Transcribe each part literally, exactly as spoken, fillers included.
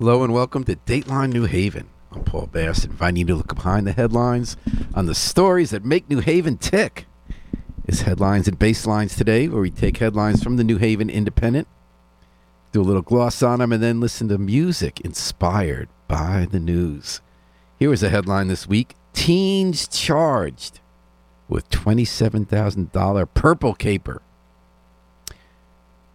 Hello and welcome to Dateline New Haven. I'm Paul Bass, inviting you to look behind the headlines on the stories that make New Haven tick. It's Headlines and Basslines today, where we take headlines from the New Haven Independent, do a little gloss on them, and then listen to music inspired by the news. Here is a headline this week: teens charged with twenty-seven thousand dollars Purple caper.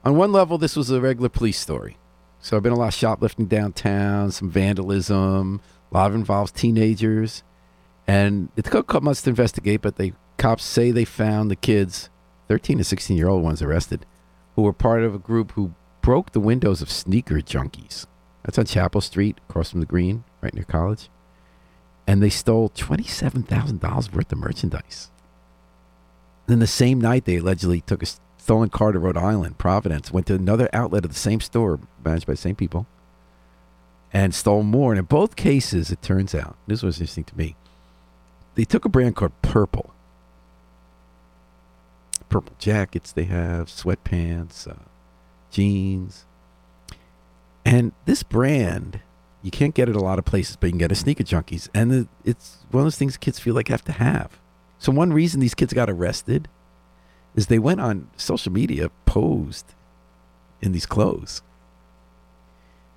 On one level, this was a regular police story. So I've been a lot of shoplifting downtown, some vandalism, a lot of involves teenagers. And it took a couple months to investigate, but the cops say they found the kids, thirteen and sixteen-year-old ones arrested, who were part of a group who broke the windows of Sneaker Junkies. That's on Chapel Street, across from the Green, right near college. And they stole twenty-seven thousand dollars worth of merchandise. Then the same night, they allegedly took a stolen car to Rhode Island, Providence, went to another outlet of the same store, managed by the same people, and stole more. And in both cases, it turns out, this was interesting to me, they took a brand called Purple. Purple jackets they have, sweatpants, uh, jeans. And this brand, you can't get it a lot of places, but you can get it at Sneaker Junkies. And the, it's one of those things kids feel like have to have. So one reason these kids got arrested is they went on social media, posed in these clothes.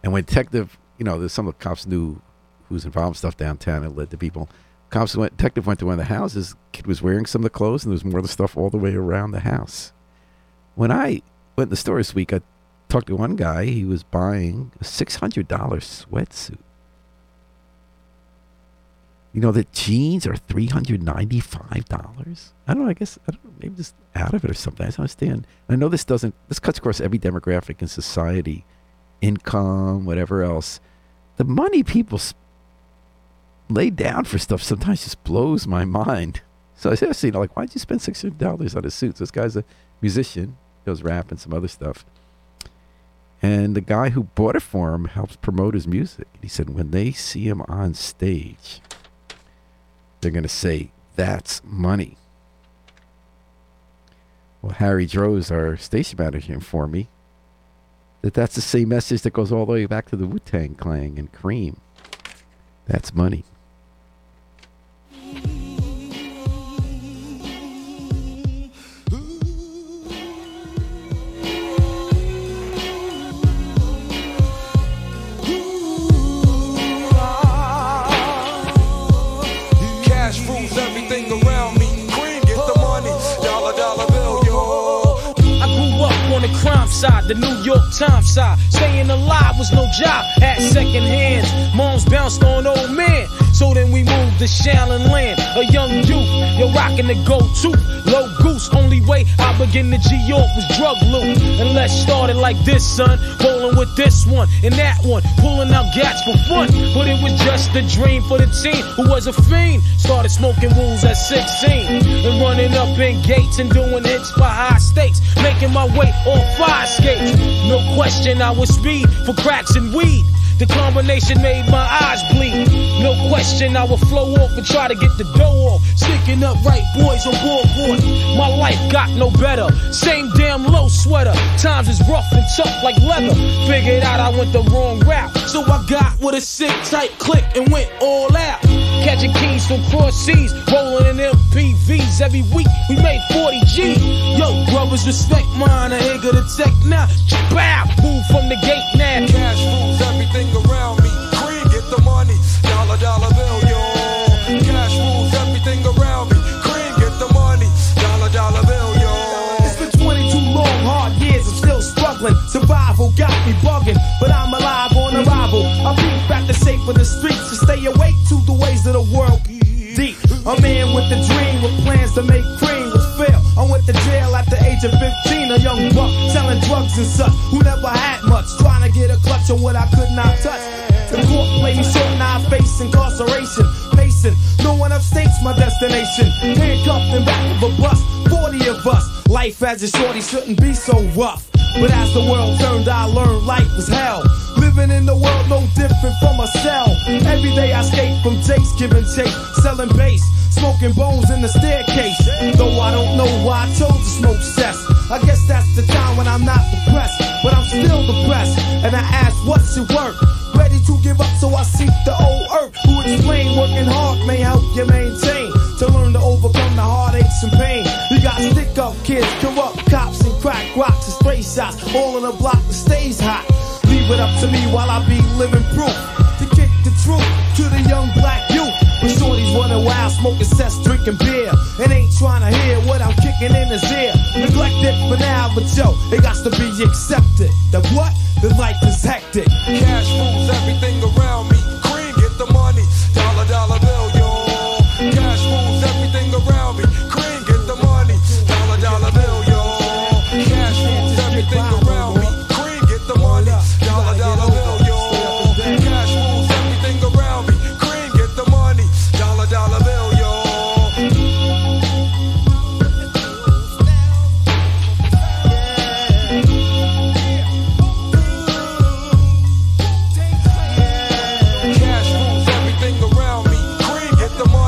And when detective, you know, there's some of the cops knew who's involved in stuff downtown and led to people. Cops went, detective went to one of the houses, kid was wearing some of the clothes, and there was more of the stuff all the way around the house. When I went to the store this week, I talked to one guy, he was buying a six hundred dollars sweatsuit. You know, the jeans are three hundred ninety-five dollars. I don't know, I guess, I don't know, maybe just out of it or something. I don't understand. I know this doesn't, this cuts across every demographic in society, income, whatever else. The money people sp- lay down for stuff sometimes just blows my mind. So I was asking, you know, like, why'd you spend six hundred dollars on a suit? So this guy's a musician, does rap and some other stuff. And the guy who bought it for him helps promote his music. He said, when they see him on stage, they're going to say, that's money. Well, Harry Droves, our station manager, informed me that that's the same message that goes all the way back to the Wu-Tang Clan and Cream. That's money. The New York Times side, staying alive was no job at second hands. Moms bounced on old man, so then we moved to Shaolin Land. A young youth, you're rocking the go-to low goose. Only way I began to G-York was drug loot. And let's start it like this, son. Rolling with this one and that one, pulling out gats for fun. But it was just a dream for the teen who was a fiend. Started smoking rules at sixteen and running up in gates and doing hits for high stakes. Making my way on fire skates. No question, I was speed for cracks and weed. The combination made my eyes bleed. No question, I would flow off and try to get the dough off. Sticking up right boys on board. My life got no better. Same damn low sweater. Times is rough and tough like leather. Figured out I went the wrong route, so I got with a sick tight click and went all out. Catching keys from cross seas, rolling in M P Vs. Every week we made forty G. Yo, brothers, respect mine. I ain't gonna tech now. Bow, move from the gate now. Cash rules everything around me. Green, get the money, dollar dollar bill, yo. Cash rules everything around me. Green, get the money, dollar dollar bill, yo. It's been twenty-two long hard years, I'm still struggling. Survival got me bugging, but I'm alive on arrival. I beat back the safe for the streets to stay awake to the ways of the world. Deep. A man with a dream, with plans to make cream was failed. I went to jail at the age of fifteen, a young buck selling drugs and such, who never had much, trying to get a clutch on what I could not touch. The court played me short, now I face incarceration, pacing, no one upstates my destination. Handcuffed in back of a bus, forty of us. Life as a shorty shouldn't be so rough, but as the world turned, I learned life was hell. Living in the world no different from a cell. Every day I skate from Jake's, giving Jake, selling bass, smoking bones in the staircase. Though I don't know why I chose to smoke cess, I guess that's the time when I'm not depressed, but I'm still depressed. And I ask, what's it worth? Ready to give up, so I seek the old earth, who explain working hard may help you maintain, to learn to overcome the heartaches and pain. You got stick up kids, corrupt cops, and crack rocks and stray shots, all in a block that stays hot. Leave it up to me while I be living proof to kick the truth to the young black youth. But shorties running wild, smoking cess, drinking beer, and ain't trying to hear what I'm kicking in his ear. Neglected for now, but yo, it got to be accepted that what? The life is hectic. Cash rules everything around me. Cream, get the money. Dollar, dollar bill, y'all. Cash rules everything around me. Cream, get the money. Dollar, dollar bill, y'all. Cash rules everything around me. Cream, get the money. Dollar, dollar bill, y'all. Cash rules everything around me. Cream, get the money. Dollar, dollar bill, y'all. Cash rules everything around me. Cream, get the money.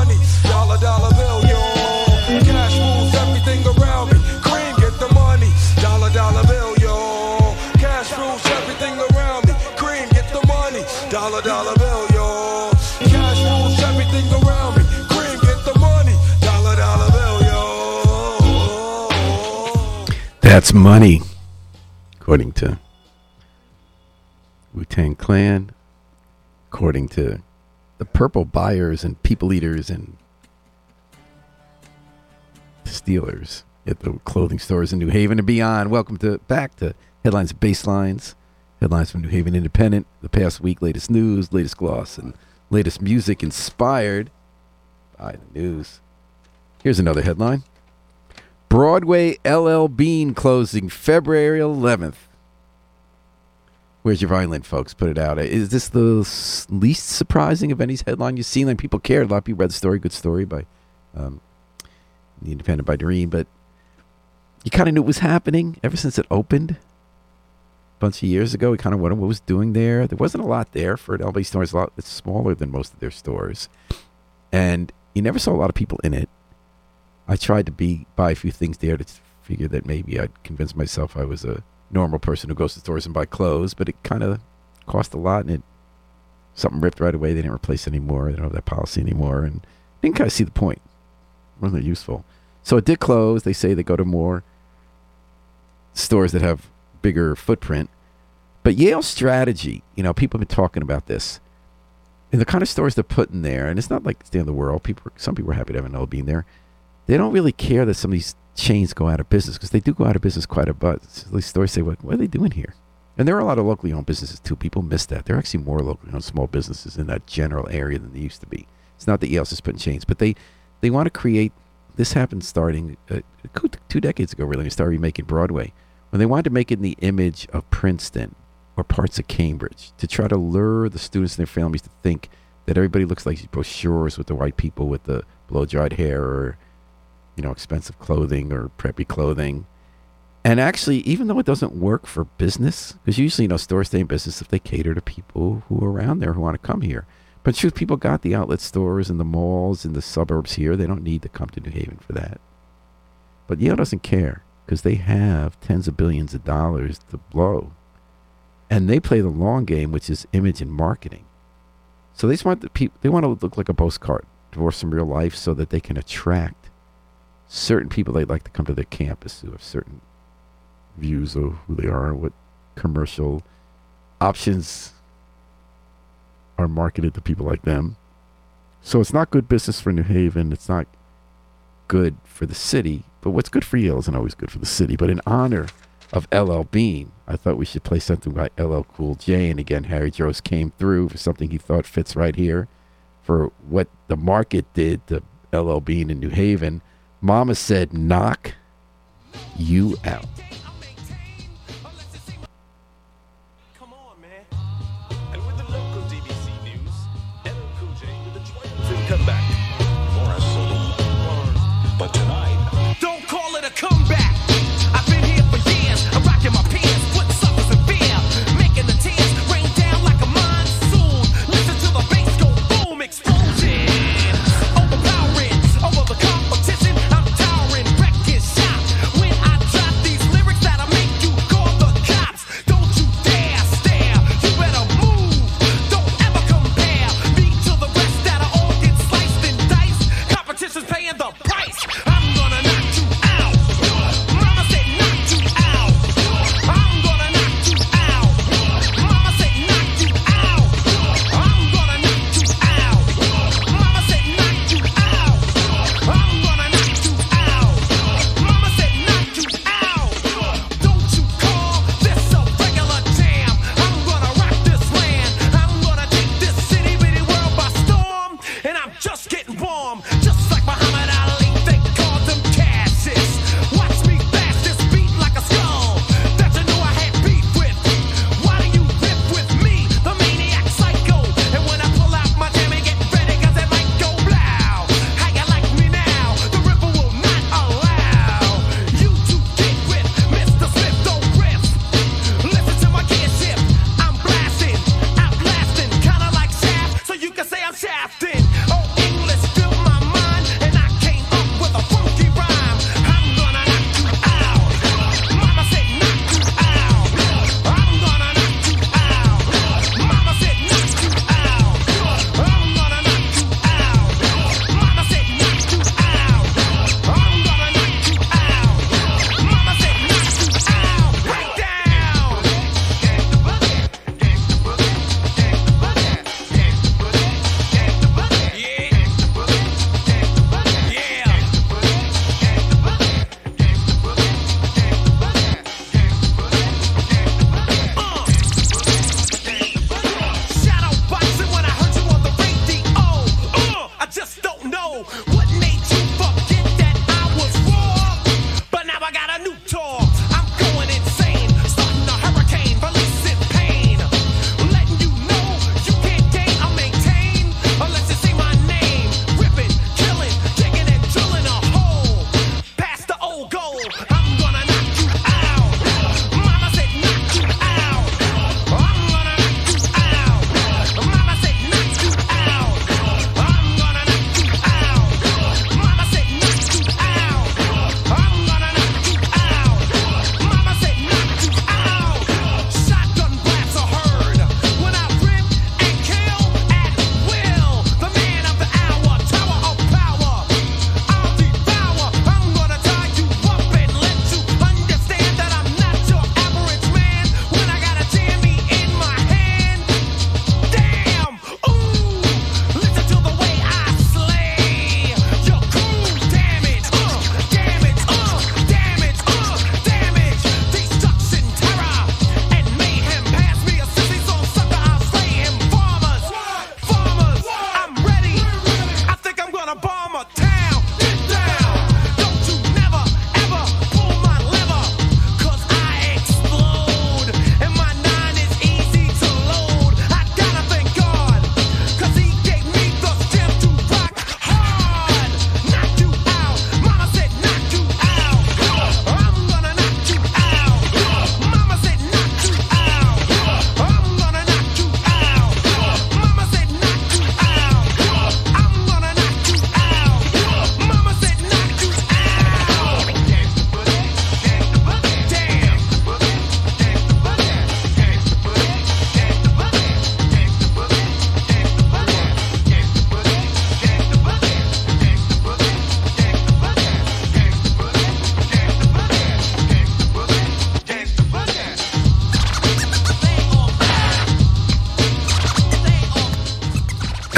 Dollar, dollar bill, y'all. Cash rules everything around me. Cream, get the money. Dollar, dollar bill, y'all. Cash rules everything around me. Cream, get the money. Dollar, dollar bill, y'all. Cash rules everything around me. Cream, get the money. Dollar, dollar bill, y'all. That's money, according to Wu-Tang Clan, according to the Purple buyers and people eaters and stealers at the clothing stores in New Haven and beyond. Welcome to back to Headlines and Basslines, headlines from New Haven Independent, the past week, latest news, latest gloss, and latest music inspired by the news. Here's another headline. Broadway L L. Bean closing February eleventh. Where's your violin, folks? Put it out. Is this the least surprising of any headline you've seen? Like, people cared. A lot of people read the story. Good story by um, The Independent by Dream. But you kind of knew it was happening ever since it opened a bunch of years ago. We kind of wondered what was doing there. There wasn't a lot there for an L B store. It's a lot, it's smaller than most of their stores. And you never saw a lot of people in it. I tried to be buy a few things there to figure that maybe I'd convince myself I was a normal person who goes to stores and buy clothes, but it kind of cost a lot, and it something ripped right away. They didn't replace it anymore. They don't have that policy anymore, and I didn't kind of see the point. It wasn't useful. So it did close. They say they go to more stores that have bigger footprint. But Yale's strategy, you know, people have been talking about this, and the kind of stores they're putting there, and it's not like it's the end of the world. People, some people are happy to have an L L. Bean there. They don't really care that some of these chains go out of business, because they do go out of business quite a bit. At least stores say, what, what are they doing here? And there are a lot of locally owned businesses too. People miss that. There are actually more locally owned small businesses in that general area than they used to be. It's not that Yale's just putting chains, but they, they want to create, this happened starting uh, two decades ago really, they started remaking Broadway, when they wanted to make it in the image of Princeton or parts of Cambridge to try to lure the students and their families to think that everybody looks like these brochures with the white people with the blow-dried hair, or you know, expensive clothing or preppy clothing. And actually, even though it doesn't work for business, because usually, you know, stores stay in business if they cater to people who are around there who want to come here. But truth, people got the outlet stores and the malls in the suburbs here. They don't need to come to New Haven for that. But Yale doesn't care, because they have tens of billions of dollars to blow. And they play the long game, which is image and marketing. So they just want the people, they want to look like a postcard, divorced from real life, so that they can attract certain people they'd like to come to their campus who have certain views of who they are, what commercial options are marketed to people like them. So it's not good business for New Haven. It's not good for the city. But what's good for Yale isn't always good for the city. But in honor of L L. Bean. I thought we should play something by L L. Cool J. And again, Harry Droves came through for something he thought fits right here. For what the market did to L L. Bean in New Haven, Mama said, knock you out.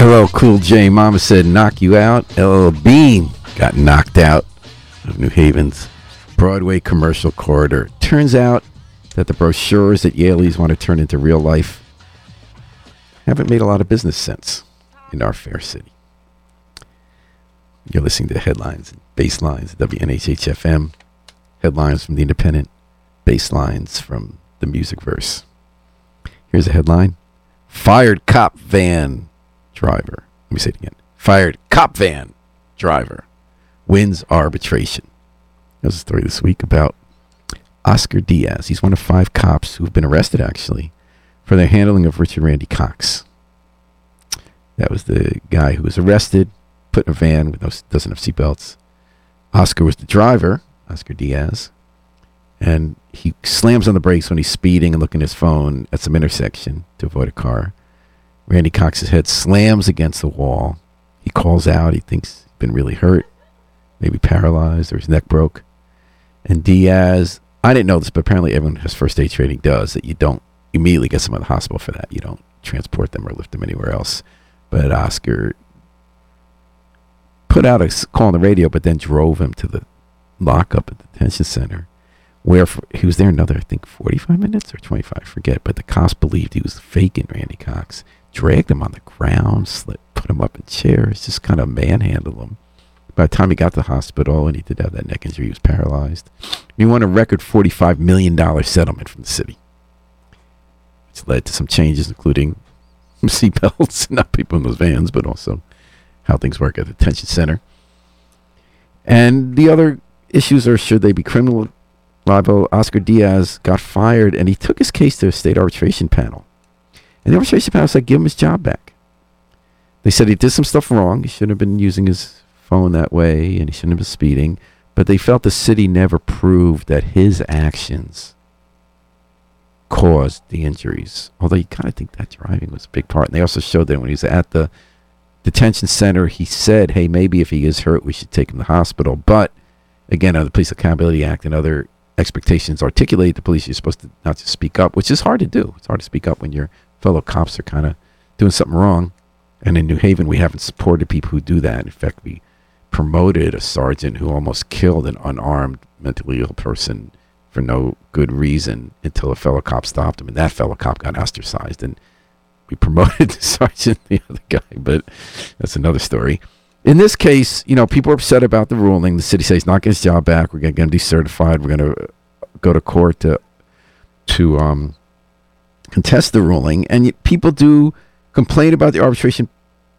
L L. Cool J, Mama said knock you out. L L. Bean got knocked out of New Haven's Broadway commercial corridor. Turns out that the brochures that Yaleys want to turn into real life haven't made a lot of business sense in our fair city. You're listening to Headlines and Basslines, W N H H F M. Headlines from the Independent, Basslines from the Music Verse. Here's a headline. Fired cop van driver. Let me say it again. Fired cop van driver wins arbitration. There's a story this week about Oscar Diaz. He's one of five cops who've been arrested, actually, for their handling of Richard Randy Cox. That was the guy who was arrested, put in a van with no, doesn't have seatbelts. Oscar was the driver, Oscar Diaz, and he slams on the brakes when he's speeding and looking at his phone at some intersection to avoid a car. Randy Cox's head slams against the wall. He calls out. He thinks he's been really hurt, maybe paralyzed, or his neck broke. And Diaz, I didn't know this, but apparently everyone who has first aid training does, that you don't immediately get someone to the hospital for that. You don't transport them or lift them anywhere else. But Oscar put out a call on the radio, but then drove him to the lockup at the detention center, where for, he was there another, I think, forty-five minutes or twenty-five, I forget. But the cops believed he was faking Randy Cox, dragged him on the ground, slid, put him up in chairs, just kind of manhandled him. By the time he got to the hospital, and he did have that neck injury, he was paralyzed. He won a record forty-five million dollars settlement from the city, which led to some changes, including seatbelts, not people in those vans, but also how things work at the detention center. And the other issues are, should they be criminal liable? Oscar Diaz got fired, and he took his case to a state arbitration panel. And the arbitration panel said, give him his job back. They said he did some stuff wrong. He shouldn't have been using his phone that way, and he shouldn't have been speeding. But they felt the city never proved that his actions caused the injuries. Although you kind of think that driving was a big part. And they also showed that when he was at the detention center, he said, hey, maybe if he is hurt, we should take him to the hospital. But, again, under the Police Accountability Act and other expectations articulate, the police, you're supposed to not just speak up, which is hard to do. It's hard to speak up when your fellow cops are kind of doing something wrong. And in New Haven, we haven't supported people who do that. In fact, we promoted a sergeant who almost killed an unarmed, mentally ill person for no good reason until a fellow cop stopped him, and that fellow cop got ostracized, and we promoted the sergeant, the other guy, but that's another story. In this case, you know, people are upset about the ruling. The city says he's not getting his job back. We're going to get him decertified. We're going to go to court to to um, contest the ruling, and yet people do complain about the arbitration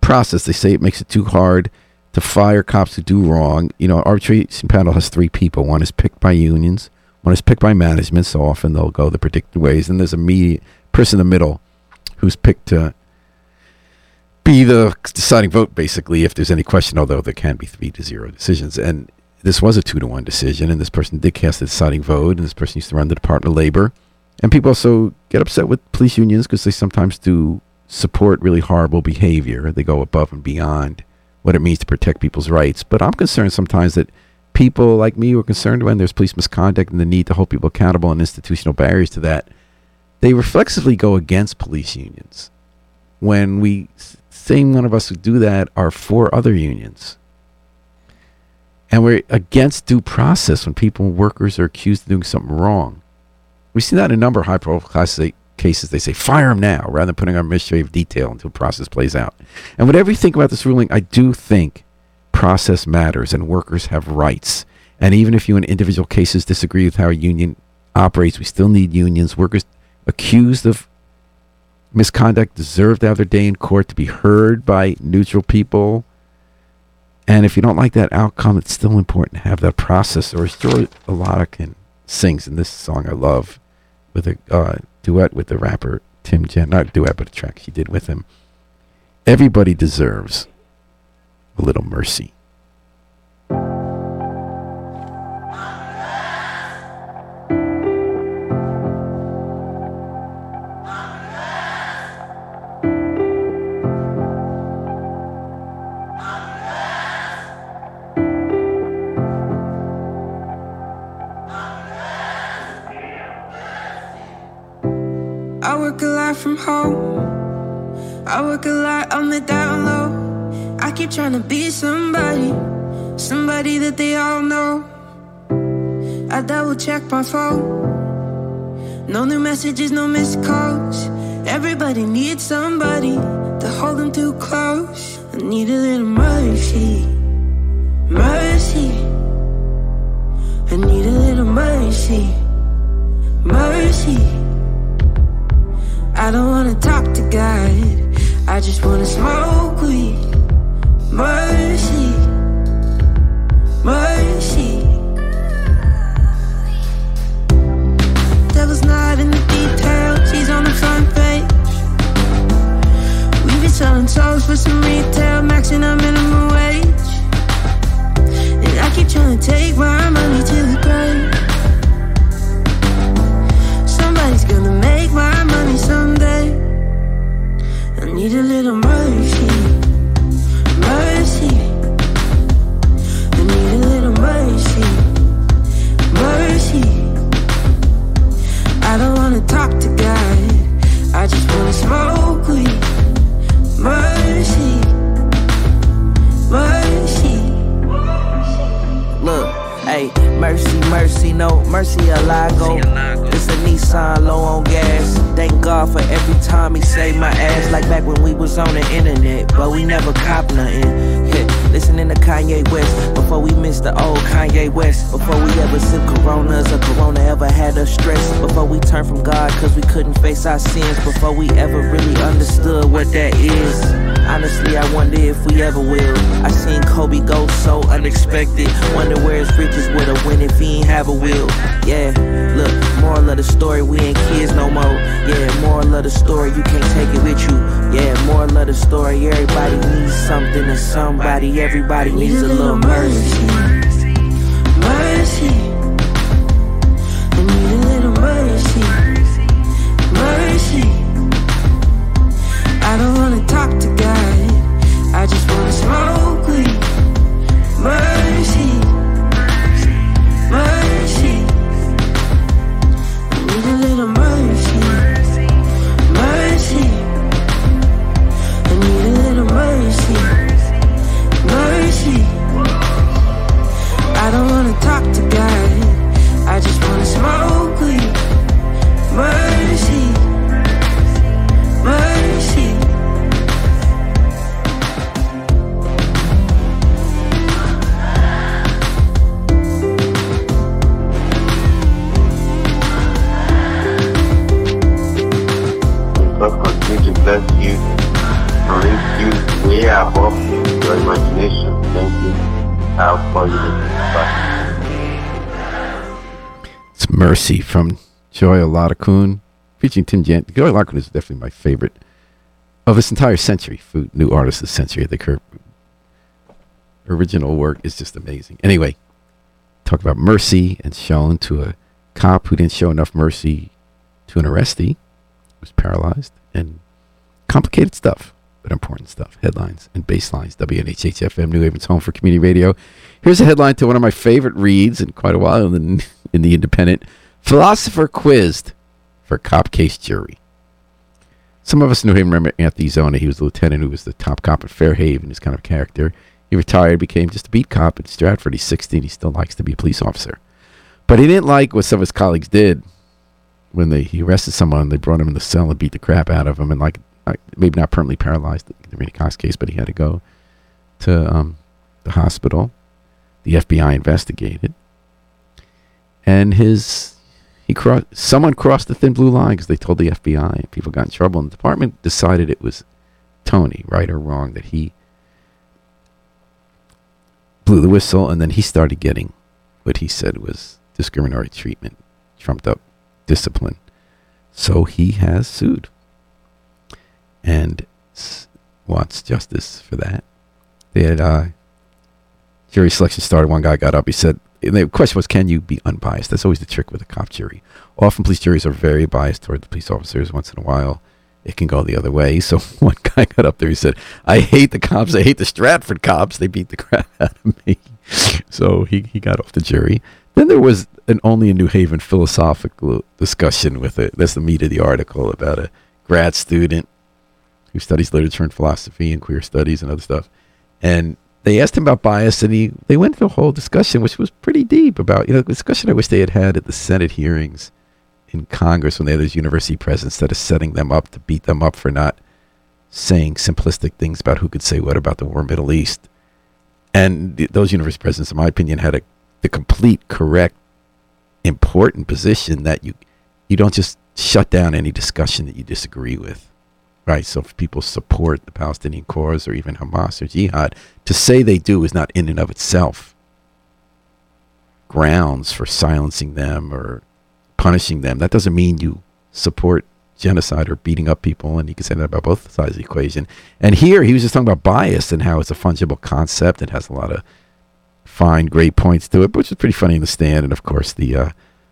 process. They say it makes it too hard to fire cops who do wrong. You know, arbitration panel has three people. One is picked by unions. One is picked by management, so often they'll go the predicted ways. And there's a media, person in the middle who's picked to be the deciding vote, basically, if there's any question, although there can be three to zero decisions. And this was a two to one decision, and this person did cast the deciding vote, and this person used to run the Department of Labor. And people also get upset with police unions because they sometimes do support really horrible behavior. They go above and beyond what it means to protect people's rights. But I'm concerned sometimes that people like me who are concerned when there's police misconduct and the need to hold people accountable and institutional barriers to that, they reflexively go against police unions. When we, same one of us who do that are for other unions. And we're against due process when people, workers, are accused of doing something wrong. We see that in a number of high-profile cases. They say, fire them now, rather than putting our administrative detail until process plays out. And whatever you think about this ruling, I do think process matters and workers have rights. And even if you in individual cases disagree with how a union operates, we still need unions. Workers accused of misconduct deserve to have their day in court, to be heard by neutral people. And if you don't like that outcome, it's still important to have that process. Or as Joy Oladokun sings in this song I love, with a uh, duet with the rapper Tim Gent, not a duet, but a track she did with him. Everybody deserves a little mercy. I work a lot from home. I work a lot on the down low. I keep trying to be somebody, somebody that they all know. I double check my phone. No new messages, no missed calls. Everybody needs somebody to hold them too close. I need a little mercy, mercy. I need a little mercy, mercy. I don't wanna talk to God, I just wanna smoke weed. Mercy, mercy. Devil's not in the details, he's on the front page. We've been selling souls for some retail, maxing our minimum wage. And I keep trying to take my money to the grave. Somebody's gonna make my money someday. I need a little mercy, mercy. I need a little mercy, mercy. I don't wanna talk to God, I just wanna smoke weed. Mercy, mercy. Look, hey, mercy, mercy, no mercy, a lago. It's a Nissan low on gas. Thank God for every time he saved my ass. Like back when we was on the internet, but we never copped nothing. Listening to Kanye West before we missed the old Kanye West. Before we ever sipped Coronas or Corona ever had us stressed. Before we turned from God cause we couldn't face our sins. Before we ever really understood what that is. Honestly, I wonder if we ever will. I seen Kobe go so unexpected. Wonder where his riches would've went if he ain't have a will. Yeah, look, moral of the story, we ain't kids no more. Yeah, moral of the story, you can't take it with you. Yeah, moral of the story, everybody needs something or somebody. Everybody needs a little mercy, mercy. I need a little mercy, mercy. I don't wanna talk to God, I just wanna smoke weed. Mercy, mercy. I need a little mercy, mercy. I need a little mercy. Mercy. I don't wanna talk to God, I just wanna smoke weed. Mercy, mercy. Subconscious music bless you, release you, we are hope. Your imagination, thank you. I'll call you back. It's Mercy from Joy Oladokun, featuring Tim Gent. Joy Oladokun is definitely my favorite of this entire century. Food, new artist of the century. The original work is just amazing. Anyway, talk about mercy and shown to a cop who didn't show enough mercy to an arrestee who was paralyzed, and complicated stuff. But important stuff. Headlines and Basslines. W N H H F M, New Haven's home for community radio. Here's a headline to one of my favorite reads in quite a while in, in the Independent. Philosopher quizzed for cop case jury. Some of us knew him. Remember Anthony Zona? He was a lieutenant who was the top cop at Fairhaven, his kind of character. He retired, became just a beat cop in Stratford. He's sixteen. He still likes to be a police officer. But he didn't like what some of his colleagues did. When they he arrested someone, they brought him in the cell and beat the crap out of him. And like Uh, maybe not permanently paralyzed in the Randy Cox case, but he had to go to um, the hospital. The F B I investigated, and his he crossed someone crossed the thin blue line because they told the F B I, and people got in trouble. And the department decided it was Tony, right or wrong, that he blew the whistle, and then he started getting what he said was discriminatory treatment, trumped up discipline. So he has sued. And wants justice for that. They had uh, jury selection started. One guy got up. He said, and the question was, can you be unbiased? That's always the trick with a cop jury. Often police juries are very biased toward the police officers. Once in a while, it can go the other way. So one guy got up there. He said, I hate the cops. I hate the Stratford cops. They beat the crap out of me. So he, he got off the jury. Then there was an only in New Haven philosophical discussion with it. That's the meat of the article about a grad student who studies literature and philosophy and queer studies and other stuff. And they asked him about bias, and he they went through a whole discussion, which was pretty deep, about, you know, the discussion I wish they had had at the Senate hearings in Congress when they had those university presidents, that is setting them up to beat them up for not saying simplistic things about who could say what about the war Middle East. And th- those university presidents, in my opinion, had a the complete, correct, important position that you you don't just shut down any discussion that you disagree with. Right, so if people support the Palestinian cause or even Hamas or jihad, to say they do is not in and of itself grounds for silencing them or punishing them. That doesn't mean you support genocide or beating up people, and you can say that about both sides of the equation. And here he was just talking about bias and how it's a fungible concept. It has a lot of fine, great points to it, which is pretty funny in the stand. And of course, the uh,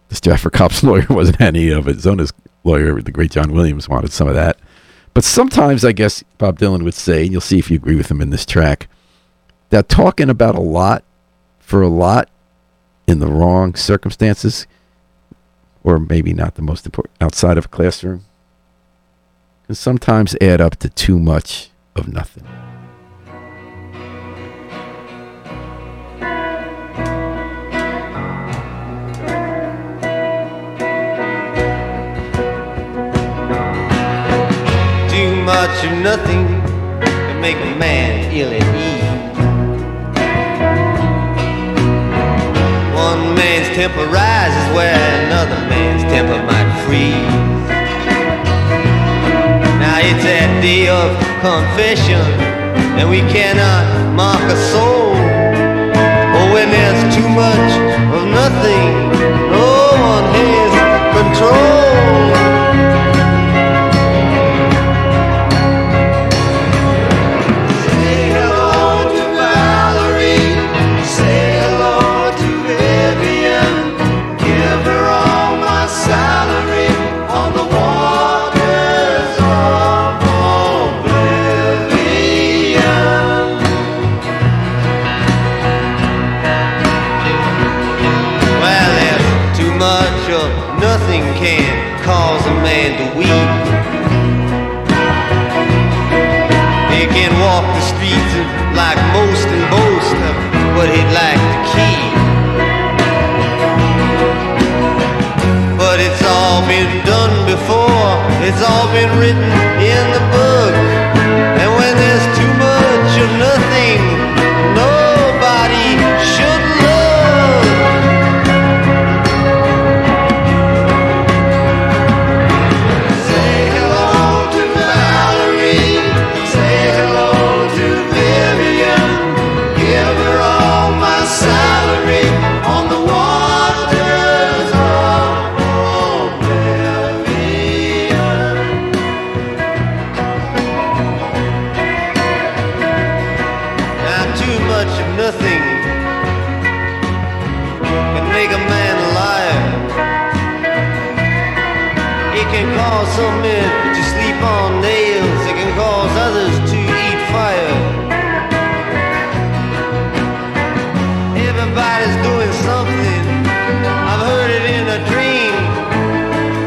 the Stratford cops lawyer wasn't any of it. Zona's lawyer, the great John Williams, wanted some of that. But sometimes, I guess, Bob Dylan would say, and you'll see if you agree with him in this track, that talking about a lot for a lot in the wrong circumstances, or maybe not the most important, outside of a classroom, can sometimes add up to too much of nothing. Much or nothing can make a man ill at ease. One man's temper rises where another man's temper might freeze. Now it's that day of confession, and we cannot mock a soul. But when there's too much of nothing, no one has control. But he'd like to keep. But it's all been done before. It's all been written in the book. And when there's too much of nothing, nobody should look. Say hello to Valerie. Say hello to Vivian. Give her salary on the waters of oblivion. Now too much of nothing can make a man a liar. It can cause some men to sleep on nails. It can cause others to eat fire. Everybody's doing something. I've heard it in a dream.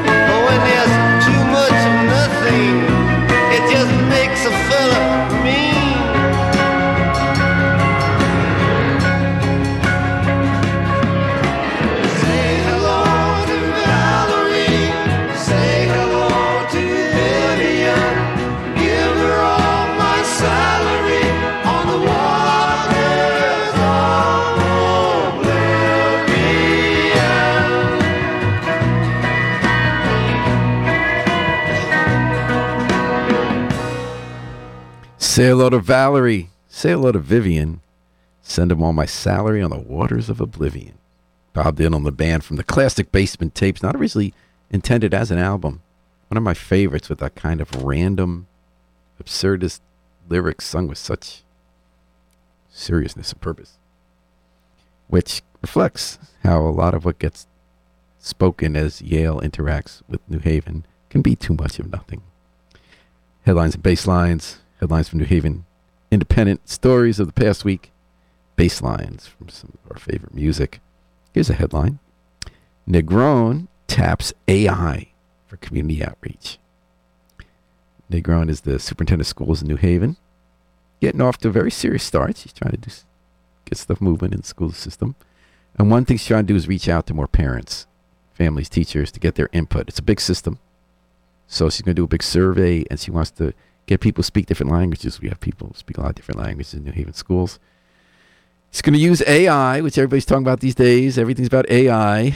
But when there's too much of nothing, it just makes a fella mean. Say hello to Valerie. Say hello to Vivian. Give her all my salary on the water. Say hello to Valerie. Say hello to Vivian. Send them all my salary on the waters of oblivion. Bob Dylan, the band, from the classic Basement Tapes, not originally intended as an album. One of my favorites, with that kind of random, absurdist lyrics sung with such seriousness and purpose, which reflects how a lot of what gets spoken as Yale interacts with New Haven can be too much of nothing. Headlines and Basslines. Headlines from New Haven Independent, stories of the past week, basslines from some of our favorite music. Here's a headline. Negron taps A I for community outreach. Negron is the superintendent of schools in New Haven. getting off to a very serious start. She's trying to do, get stuff moving in the school system. And one thing she's trying to do is reach out to more parents, families, teachers to get their input. It's a big system. So she's going to do a big survey, and she wants to get people to speak different languages. We have people who speak a lot of different languages in New Haven schools. She's going to use A I, which everybody's talking about these days. Everything's about A I,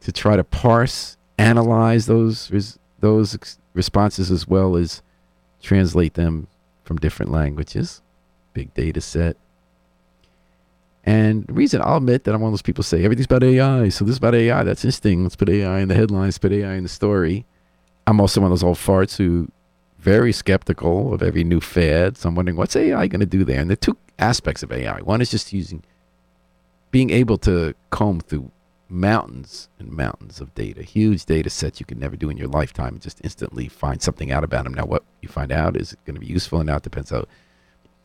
to try to parse, analyze those res- those ex- responses as well as translate them from different languages. Big data set. And the reason I'll admit that I'm one of those people who say everything's about A I, so this is about A I, that's interesting. Let's put A I in the headlines, put A I in the story. I'm also one of those old farts who very skeptical of every new fad. So I'm wondering, what's A I going to do there? And there are two aspects of A I. One is just using, being able to comb through mountains and mountains of data, huge data sets you could never do in your lifetime, and just instantly find something out about them. Now, what you find out, is it going to be useful or not? Depends how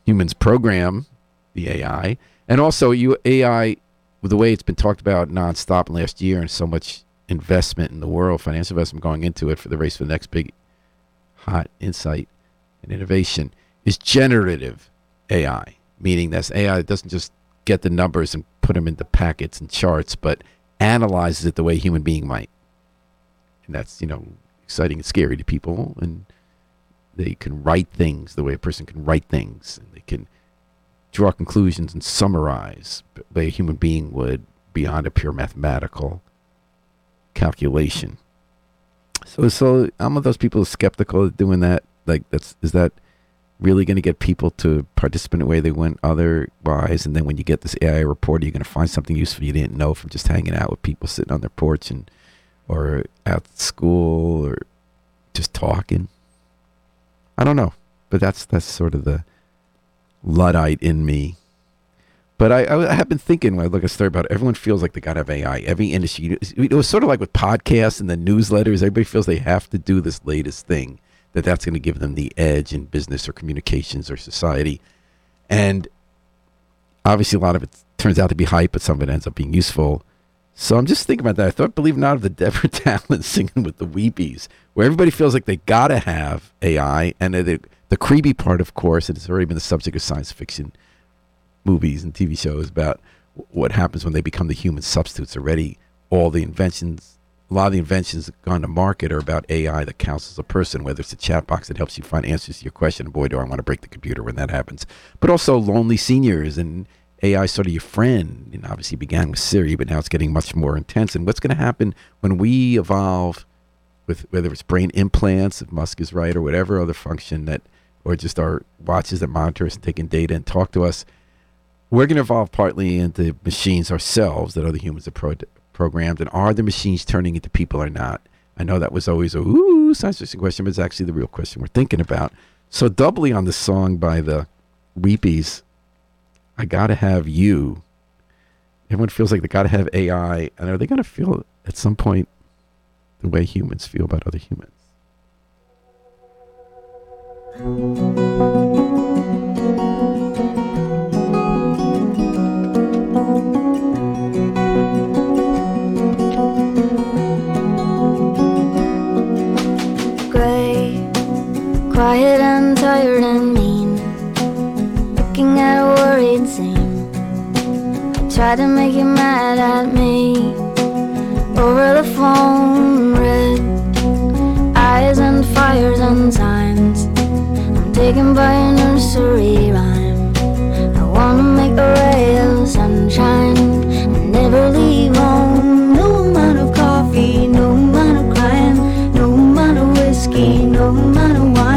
humans program the A I. And also, you A I, with the way it's been talked about nonstop in last year, and so much investment in the world, financial investment going into it for the race for the next big hot insight and innovation, is generative A I, meaning that's A I that doesn't just get the numbers and put them into packets and charts, but analyzes it the way a human being might. And that's, you know, exciting and scary to people. And they can write things the way a person can write things, and they can draw conclusions and summarize the way a human being would beyond a pure mathematical calculation. So, so I'm one of those people who are skeptical of doing that. Like, that's, is that really going to get people to participate in a way they went otherwise? And then when you get this A I report, you're going to find something useful you didn't know from just hanging out with people sitting on their porch and or out at school or just talking. I don't know, but that's that's sort of the Luddite in me. But I, I, I have been thinking, when I look at a story about it, everyone feels like they got to have A I. Every industry, it was sort of like with podcasts and the newsletters, everybody feels they have to do this latest thing, that that's going to give them the edge in business or communications or society. And obviously a lot of it turns out to be hype, but some of it ends up being useful. So I'm just thinking about that. I thought, believe it or not, of the Deborah Dowland singing with the Weepies, where everybody feels like they got to have A I. And the, the creepy part, of course, and it's already been the subject of science fiction movies and T V shows about what happens when they become the human substitutes. Already all the inventions, a lot of the inventions that have gone to market are about A I that counsels a person, whether it's a chat box that helps you find answers to your question. Boy, do I want to break the computer when that happens. But also lonely seniors, and A I sort of your friend. And obviously began with Siri, but now it's getting much more intense. And what's going to happen when we evolve with, whether it's brain implants, if Musk is right, or whatever other function that, or just our watches that monitor us and take in data and talk to us, we're going to evolve partly into machines ourselves that other humans are pro- programmed, and are the machines turning into people or not? I know that was always a ooh, science fiction question, but it's actually the real question we're thinking about. So doubly on the song by the Weepies, I Gotta Have You. Everyone feels like they gotta have A I, and are they gonna feel at some point the way humans feel about other humans? Quiet and tired and mean, looking at a worried scene. I tried to make you mad at me over the phone. Red eyes and fires and signs, I'm taken by a nursery rhyme. I wanna make a ray of sunshine and never leave home. No amount of coffee, no amount of crying, no amount of whiskey, no amount of wine.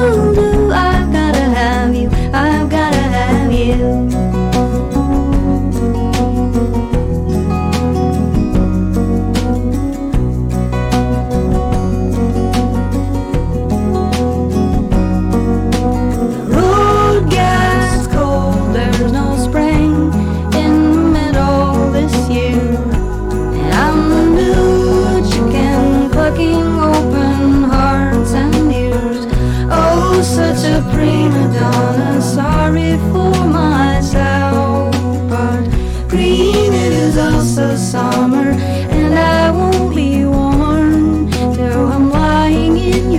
Will do. I've gotta have you, I've gotta have you. The road gets cold, there's no spring in the middle this year. And I'm the new chicken clucking open hearts and such a prima donna, sorry for myself, but green it is also summer, and I won't be warm, though I'm lying in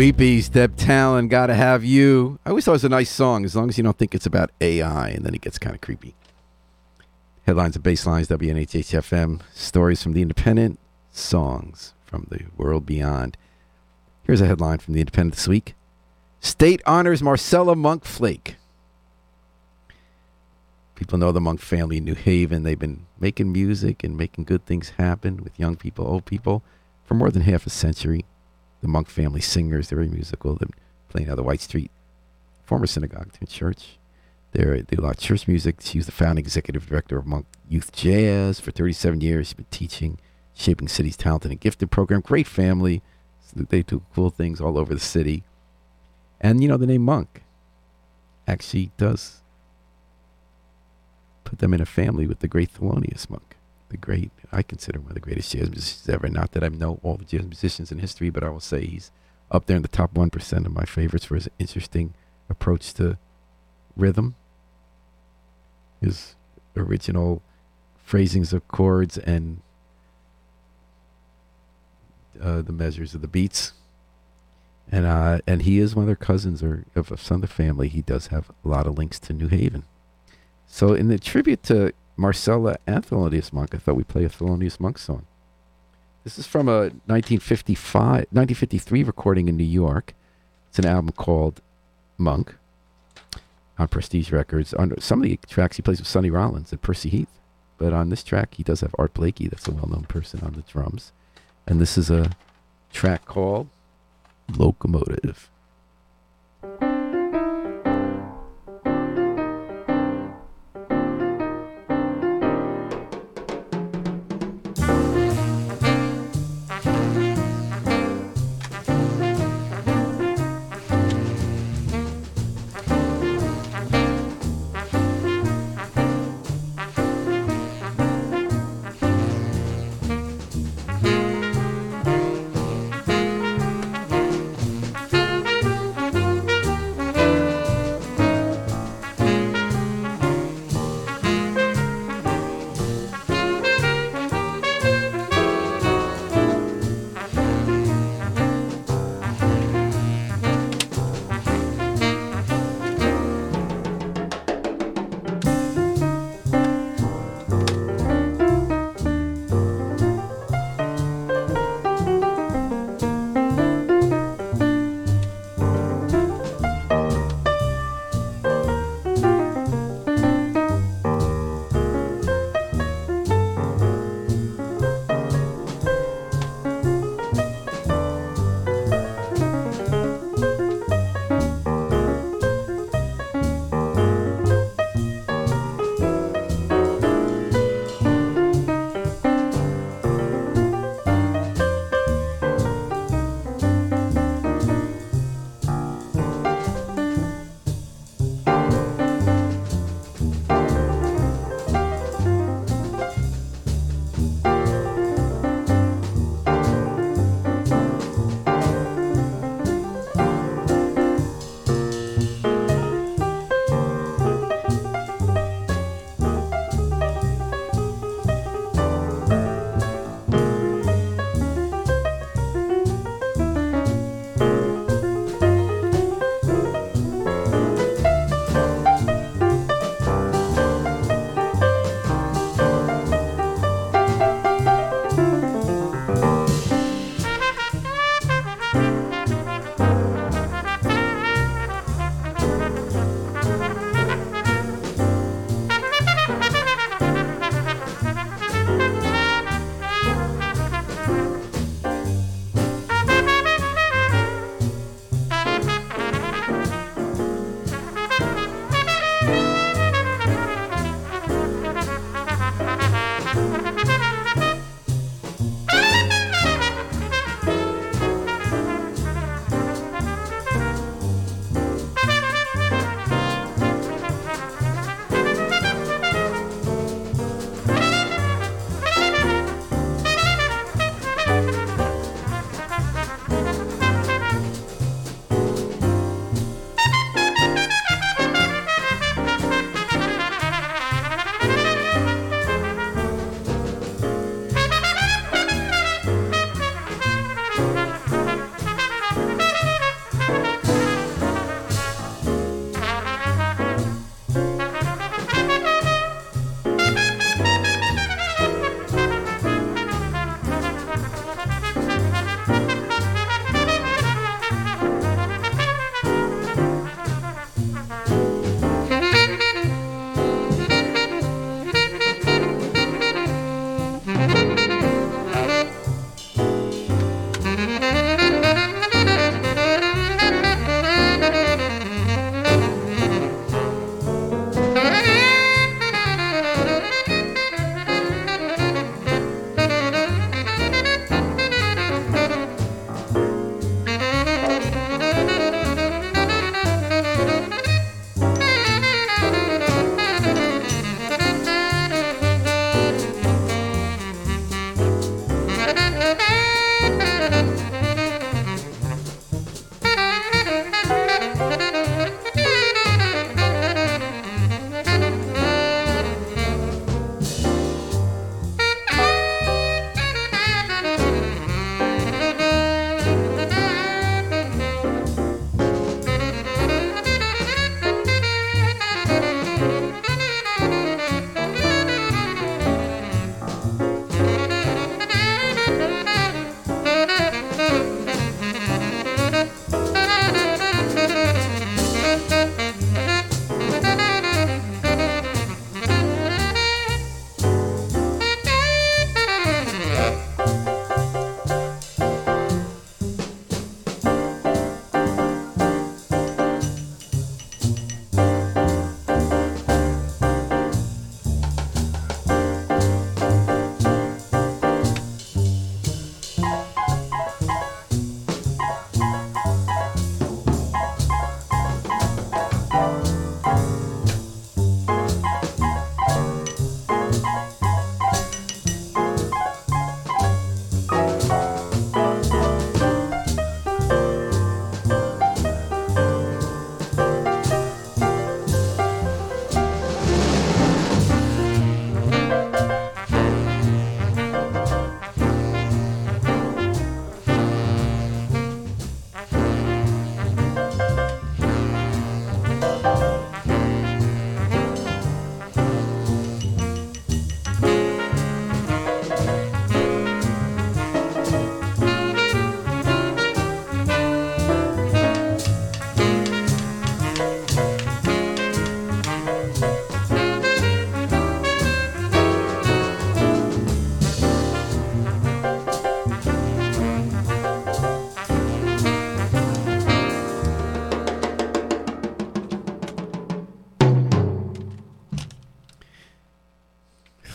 Weepies, Deb Talon, Gotta Have You. I always thought it was a nice song, as long as you don't think it's about A I, and then it gets kind of creepy. Headlines and Basslines, W N H H F M. Stories from the Independent, songs from the world beyond. Here's a headline from the Independent this week. State honors Marcella Monk Flake. People know the Monk family in New Haven. They've been making music and making good things happen with young people, old people, for more than half a century. The Monk family singers, they're very musical. They're playing out of White Street, former synagogue to church. They're, they do a lot of church music. She was the founding executive director of Monk Youth Jazz for thirty-seven years. She's been teaching, shaping city's talented and gifted program. Great family. So they do cool things all over the city. And, you know, the name Monk actually does put them in a family with the great Thelonious Monk, the great, I consider one of the greatest jazz musicians ever. Not that I know all the jazz musicians in history, but I will say he's up there in the top one percent of my favorites for his interesting approach to rhythm. His original phrasings of chords and uh, the measures of the beats. And uh, and he is one of their cousins or of, of some of the family. He does have a lot of links to New Haven. So in the tribute to Marcella and Thelonious Monk, I thought we'd play a Thelonious Monk song. This is from a nineteen fifty-five, nineteen fifty-three recording in New York. It's an album called Monk on Prestige Records. On some of the tracks he plays with Sonny Rollins and Percy Heath. But on this track, he does have Art Blakey. That's a well-known person on the drums. And this is a track called Locomotive.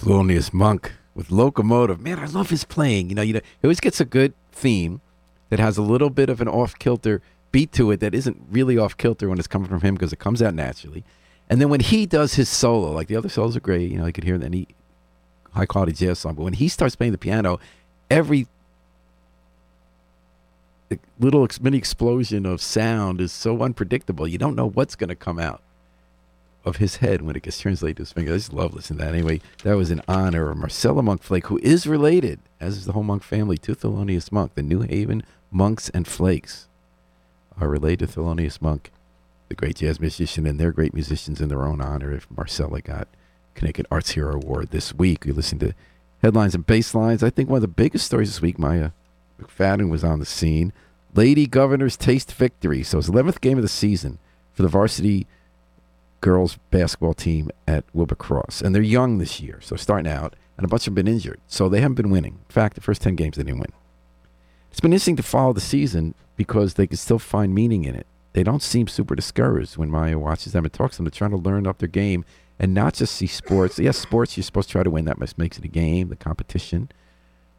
Thelonious Monk with Locomotive. Man, I love his playing. You know, you know, he always gets a good theme that has a little bit of an off-kilter beat to it that isn't really off-kilter when it's coming from him because it comes out naturally. And then when he does his solo, like the other solos are great, you know, you could hear any high-quality jazz song, but when he starts playing the piano, every little mini explosion of sound is so unpredictable. You don't know what's going to come out of his head when it gets translated to his finger. I just love listening to that. Anyway, that was in honor of Marcella Monk Flake, who is related, as is the whole Monk family, to Thelonious Monk. The New Haven Monks and Flakes are related to Thelonious Monk, the great jazz musician, and they're great musicians in their own honor. If Marcella got Connecticut Arts Hero Award this week, we listened to Headlines and Basslines. I think one of the biggest stories this week, Maya McFadden was on the scene. Lady Governors taste victory. So it's the eleventh game of the season for the varsity girls basketball team at Wilbur Cross. And they're young this year, so starting out. And a bunch have been injured, so they haven't been winning. In fact, the first ten games they didn't win. It's been interesting to follow the season because they can still find meaning in it. They don't seem super discouraged when Maya watches them and talks to them. They're trying to learn up their game and not just see sports. Yes, sports, you're supposed to try to win. That makes it a game, the competition.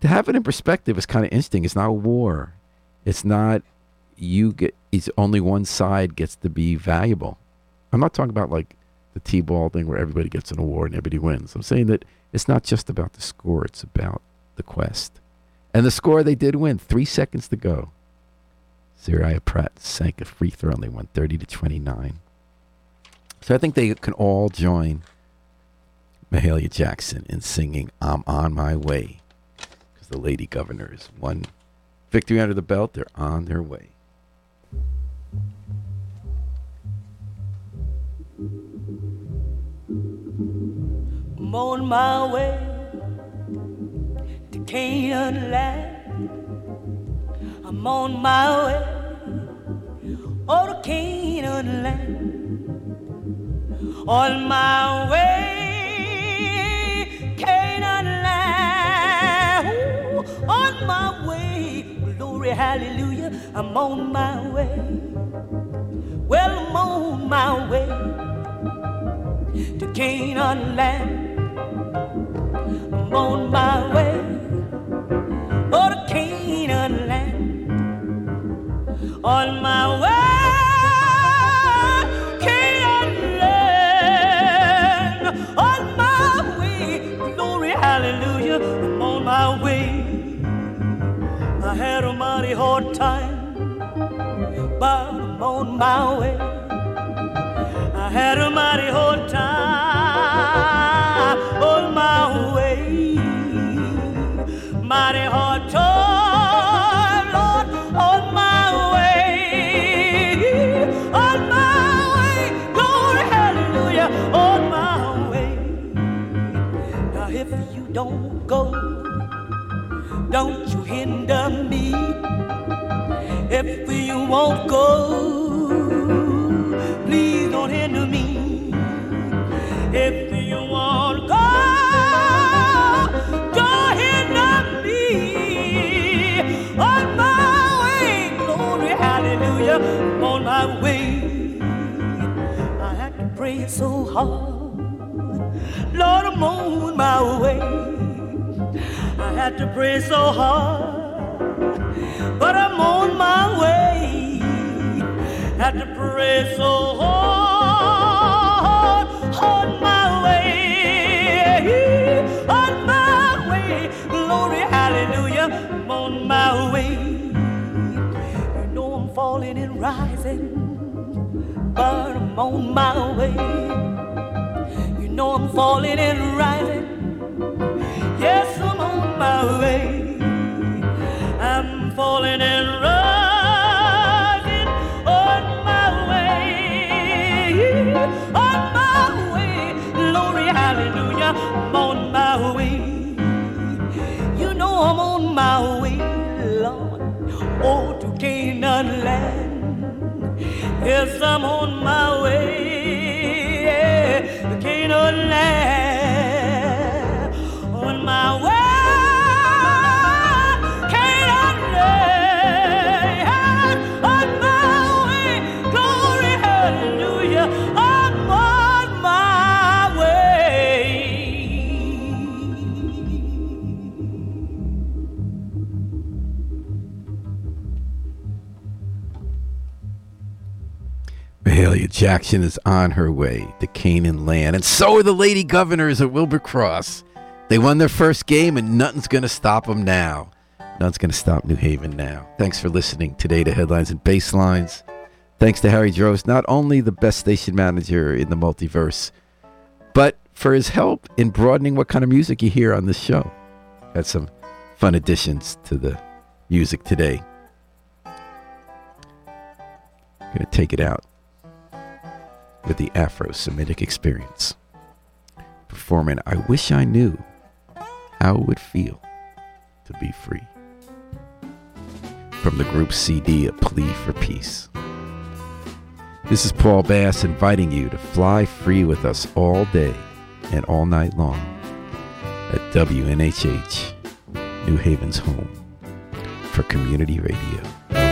To have it in perspective is kind of interesting. It's not a war. It's not you get. It's only one side gets to be valuable. I'm not talking about like the T-ball thing where everybody gets an award and everybody wins. I'm saying that it's not just about the score. It's about the quest. And the score they did win. Three seconds to go. Zariah Pratt sank a free throw and they won thirty to twenty-nine. So I think they can all join Mahalia Jackson in singing "I'm on my way." The Lady Governors won victory under the belt. They're on their way. I'm on my way to Canaan land. I'm on my way oh, to Canaan land. On my way, Canaan land. On my way, glory, hallelujah, I'm on my way. Well, I'm on my way to Canaan land. I'm on my way, oh, to Canaan land. On my way, Canaan land. On my way, glory, hallelujah, I'm on my way. I had a mighty hard time, but I'm on my way. I had a mighty hard time on my way. Mighty hard time, Lord, on my way. On my way, glory, hallelujah, on my way. Now if you don't go, don't you hinder me. If you won't go, please don't hinder me. If you won't go, don't hinder me. On my way, glory, hallelujah, on my way. I had to pray so hard, Lord, I'm on my way. I had to pray so hard, but I'm on my way. Had to pray so hard, on my way, on my way. Glory, hallelujah, I'm on my way. You know I'm falling and rising, but I'm on my way. You know I'm falling and rising. Yes, I'm on my way. I'm falling and rising on my way. On my way, glory, hallelujah, I'm on my way. You know I'm on my way, Lord, oh, to Canaan land. Yes, I'm on my way, yeah, to Canaan land. My way, Canaan land. On my way, glory, hallelujah, I'm on my way. Jackson is on her way to Canaan land, and so are the Lady Governors of Wilbur Cross. They won their first game, and nothing's going to stop them now. Nothing's going to stop New Haven now. Thanks for listening today to Headlines and Basslines. Thanks to Harry Droves, not only the best station manager in the multiverse, but for his help in broadening what kind of music you hear on this show. Got some fun additions to the music today. Gonna take it out with the Afro-Semitic Experience, performing I Wish I Knew How It Would Feel to Be Free, from the group C D, A Plea for Peace. This is Paul Bass inviting you to fly free with us all day and all night long at W N H H, New Haven's home for community radio.